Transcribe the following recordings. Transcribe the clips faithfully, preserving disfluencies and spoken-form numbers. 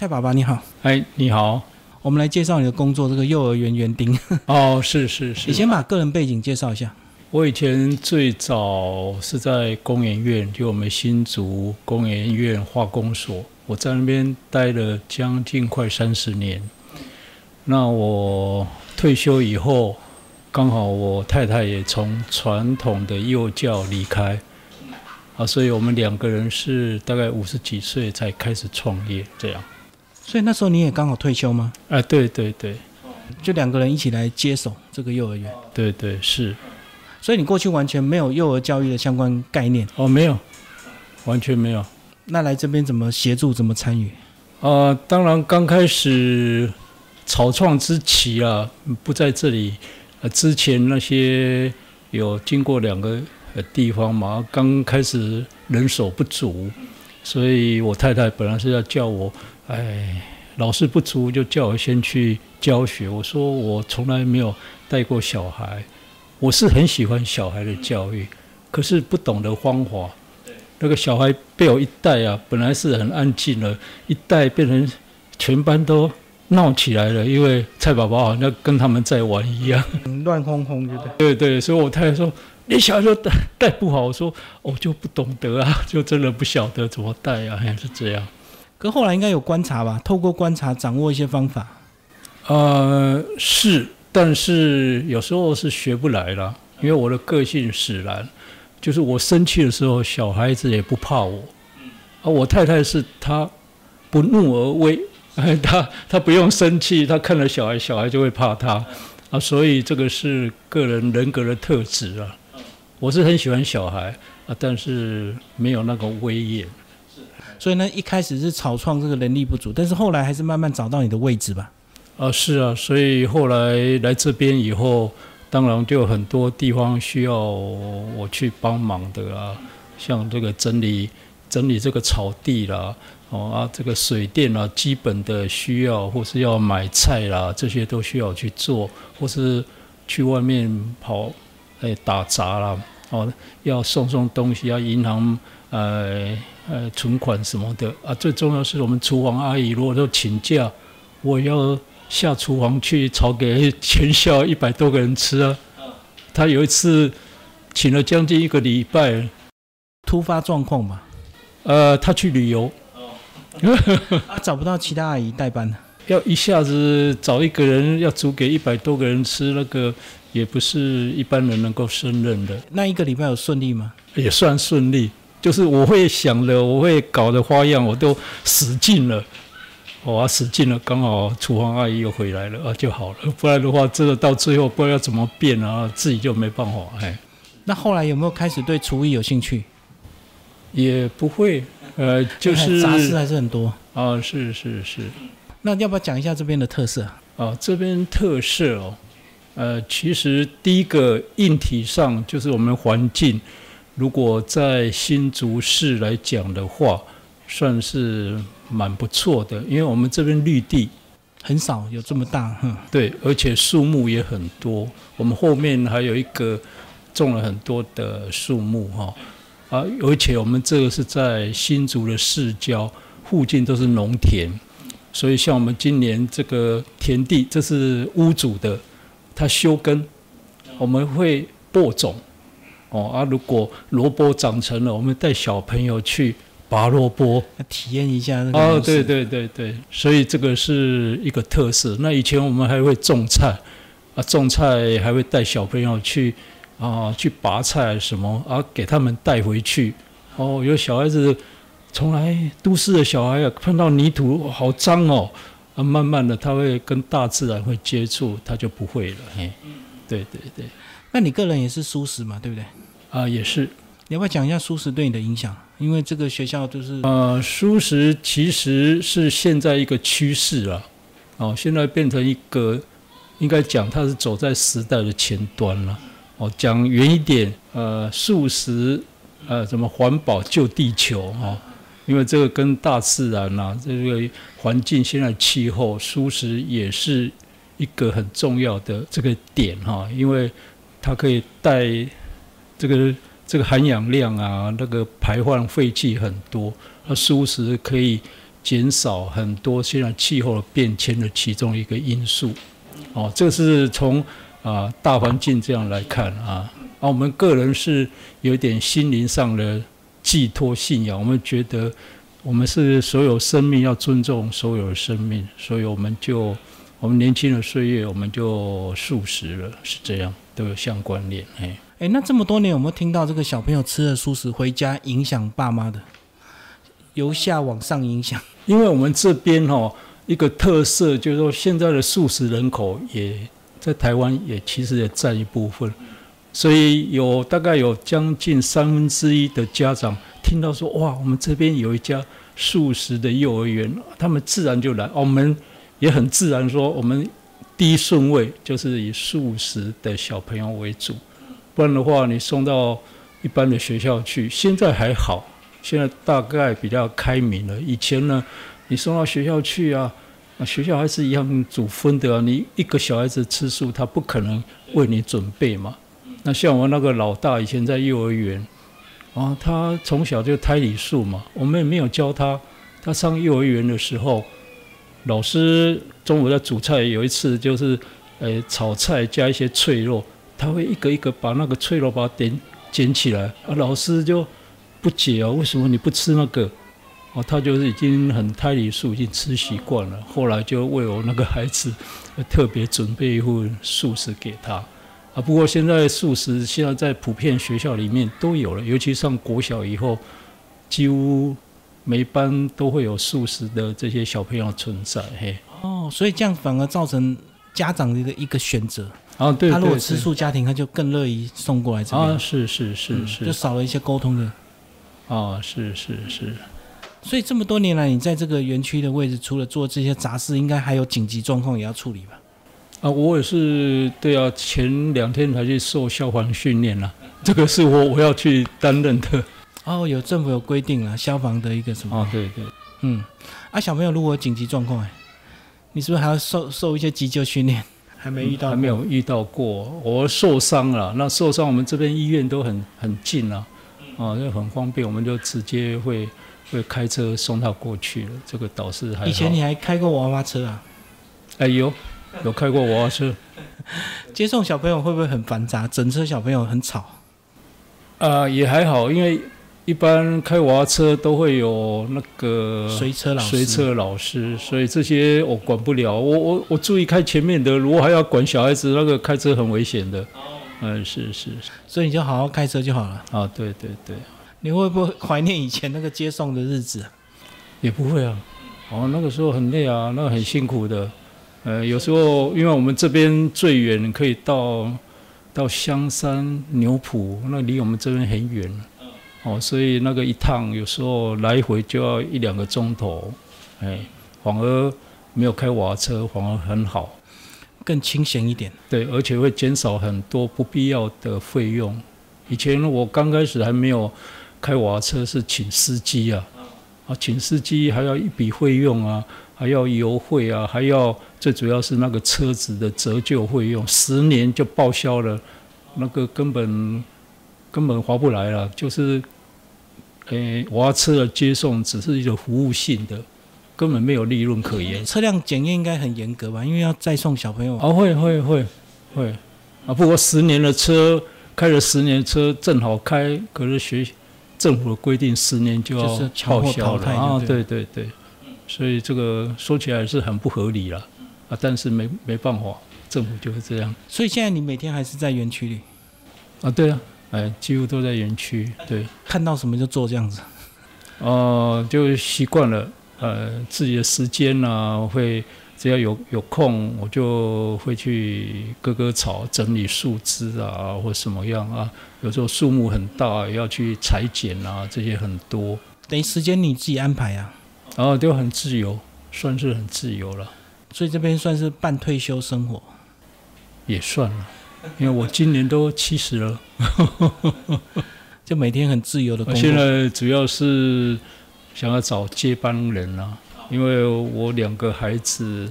蔡爸爸你好。哎，你好。我们来介绍你的工作，这个幼儿园园丁。哦，是是是。以前把个人背景介绍一下。我以前最早是在工研院，就我们新竹工研院化工所，我在那边待了将近快三十年。那我退休以后，刚好我太太也从传统的幼教离开。啊，所以我们两个人是大概五十几岁才开始创业这样。所以那时候你也刚好退休吗？啊，对对对，就两个人一起来接手这个幼儿园。对对是。所以你过去完全没有幼儿教育的相关概念？哦，没有，完全没有。那来这边怎么协助？怎么参与？啊、呃，当然刚开始草创之期啊，不在这里。呃，之前那些有经过两个。地方嘛，刚开始人手不足，所以我太太本来是要叫我，哎，老师不足就叫我先去教学。我说我从来没有带过小孩，我是很喜欢小孩的教育，可是不懂得方法。那个小孩被我一带啊，本来是很安静的，一带变成全班都闹起来了，因为蔡爸爸好像跟他们在玩一样，乱哄哄就对。对对，所以我太太说。你小孩说带带不好，我说我、哦、就不懂得啊，就真的不晓得怎么带啊，还是这样。可后来应该有观察吧，透过观察掌握一些方法。呃，是，但是有时候是学不来啦，因为我的个性使然，就是我生气的时候，小孩子也不怕我。啊，我太太是她不怒而威，哎，她她不用生气，她看了小孩，小孩就会怕她啊，所以这个是个人人格的特质啊。我是很喜欢小孩啊，但是没有那个威严，所以呢，一开始是草创这个能力不足，但是后来还是慢慢找到你的位置吧。啊，是啊，所以后来来这边以后，当然就有很多地方需要我去帮忙的啊，像这个整理整理这个草地啦，哦啊，这个水电啦，基本的需要，或是要买菜啦，这些都需要去做，或是去外面跑。哎，打杂啦，哦，要送送东西，要银行，呃呃，存款什么的啊。最重要是我们厨房阿姨，如果都请假，我要下厨房去炒给全校一百多个人吃啊。她有一次请了将近一个礼拜，突发状况嘛。呃，她去旅游，啊，找不到其他阿姨代班了。要一下子找一个人要煮给一百多个人吃，那个也不是一般人能够胜任的。那一个礼拜有顺利吗？也算顺利，就是我会想的，我会搞的花样，我都使尽了，我、哦啊、使尽了。刚好厨房阿姨又回来了啊，就好了。不然的话，真的到最后不知道要怎么变啊，自己就没办法哎。那后来有没有开始对厨艺有兴趣？也不会，呃，就是杂事还是很多啊，是是是。那要不要讲一下这边的特色啊？啊，这边特色哦，呃，其实第一个硬体上就是我们环境，如果在新竹市来讲的话，算是蛮不错的，因为我们这边绿地很少有这么大，嗯，对，而且树木也很多，我们后面还有一个种了很多的树木哈、哦，啊，而且我们这个是在新竹的市郊附近都是农田。所以像我们今年这个田地，这是屋主的，他休耕，我们会播种，哦啊，如果萝卜长成了，我们带小朋友去拔萝卜，体验一下那个。哦，对对对对，所以这个是一个特色。那以前我们还会种菜，啊，种菜还会带小朋友去啊去拔菜什么啊，给他们带回去。哦，有小孩子。从来都市的小孩啊，碰到泥土好脏哦，啊，慢慢的他会跟大自然会接触，他就不会了。嘿，对对对。那你个人也是蔬食嘛，对不对？啊、呃，也是。你要不要讲一下蔬食对你的影响？因为这个学校就是……呃，蔬食其实是现在一个趋势啊，哦，现在变成一个，应该讲它是走在时代的前端了、啊。哦，讲远一点，呃，素食，呃，什么环保救地球哦。因为这个跟大自然啊，这个环境现在气候舒适也是一个很重要的这个点哈、啊，因为它可以带这个这个含氧量啊，那个排放废气很多，那舒适可以减少很多现在气候变迁的其中一个因素。哦，这是从啊、呃、大环境这样来看啊，啊我们个人是有点心灵上的寄托信仰，我们觉得我们是所有生命要尊重所有的生命，所以我们就我们年轻的岁月我们就素食了，是这样都有相关联。哎哎，那这么多年有没有听到这个小朋友吃了素食回家影响爸妈的？由下往上影响，因为我们这边哦，一个特色就是说，现在的素食人口也在台湾也其实也占一部分，所以有大概有将近三分之一的家长听到说，哇，我们这边有一家素食的幼儿园，他们自然就来。我们也很自然说，我们第一顺位就是以素食的小朋友为主，不然的话，你送到一般的学校去，现在还好。现在大概比较开明了。以前呢，你送到学校去啊，啊学校还是一样煮荤的啊。你一个小孩子吃素，他不可能为你准备嘛。那像我那个老大以前在幼儿园，啊，他从小就胎里素嘛，我们也没有教他。他上幼儿园的时候，老师中午在煮菜，有一次就是，呃，炒菜加一些脆肉，他会一个一个把那个脆肉把它点捡起来，啊，老师就。不解啊、哦，为什么你不吃那个？哦，他就是已经很胎里素，已经吃习惯了。后来就为我那个孩子特别准备一份素食给他啊。不过现在素食现在在普遍学校里面都有了，尤其上国小以后，几乎每班都会有素食的这些小朋友存在。嘿，哦，所以这样反而造成家长的一个选择。啊，对，他如果吃素家庭，他就更乐意送过来这边。啊，是是是是、嗯，就少了一些沟通的。哦，是是是，所以这么多年来，你在这个园区的位置，除了做这些杂事，应该还有紧急状况也要处理吧？啊，我也是，对啊，前两天才去受消防训练了，这个是我我要去担任的。哦，有政府有规定了，消防的一个什么？哦，对对，嗯，啊，小朋友如果有紧急状况，哎，你是不是还要受受一些急救训练？还没遇到、嗯，还没有遇到过，我受伤了，那受伤我们这边医院都很很近了、啊。啊、哦，就很方便，我们就直接会会开车送他过去了。这个倒是还好。以前你还开过娃娃车啊？哎有，有开过娃娃车。接送小朋友会不会很繁杂？整车小朋友很吵？啊、呃，也还好，因为一般开娃娃车都会有那个随车老师，随车老师，所以这些我管不了。我我我注意开前面的，如果还要管小孩子，那个开车很危险的。嗯，是是，所以你就好好开车就好了。啊，对对对，你会不会怀念以前那个接送的日子、啊？也不会啊，哦，那个时候很累啊，那个很辛苦的。呃，有时候因为我们这边最远可以到到香山牛埔，那离我们这边很远，哦，所以那个一趟有时候来回就要一两个钟头，哎，反而没有开娃车，反而很好。更清闲一点，对，而且会减少很多不必要的费用。以前我刚开始还没有开娃娃车，是请司机啊，啊，请司机还要一笔费用啊，还要油费啊，还要最主要是那个车子的折旧费用，十年就报销了，那个根本根本划不来了。就是，诶、欸，娃娃车的接送只是一个服务性的。根本没有利润可言。车辆检验应该很严格吧？因为要再送小朋友。啊，会会会会啊！不过十年的车开了十年的车正好开，可是学政府的规定十年就要报销了啊！对对对，所以这个说起来是很不合理了啊！但是没没办法，政府就是这样。所以现在你每天还是在园区里？啊，对啊，哎，几乎都在园区。对，看到什么就做这样子。哦、呃，就习惯了。呃，自己的时间啊，会只要有有空，我就会去割割草、整理树枝啊，或什么样啊。有时候树木很大，也要去裁剪啊，这些很多。等于时间你自己安排啊？然后就很自由，算是很自由了。所以这边算是半退休生活，也算了，因为我今年都七十了，就每天很自由的工作。现在主要是。想要找接班人啊，因为我两个孩子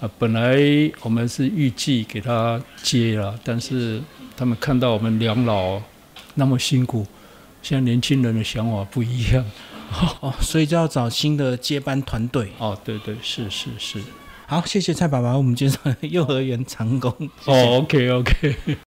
啊，本来我们是预计给他接了，但是他们看到我们两老那么辛苦，现在年轻人的想法不一样，哦，所以就要找新的接班团队。哦，对对，是是是。好，谢谢蔡爸爸，我们介绍幼儿园长工。哦 ，OK OK。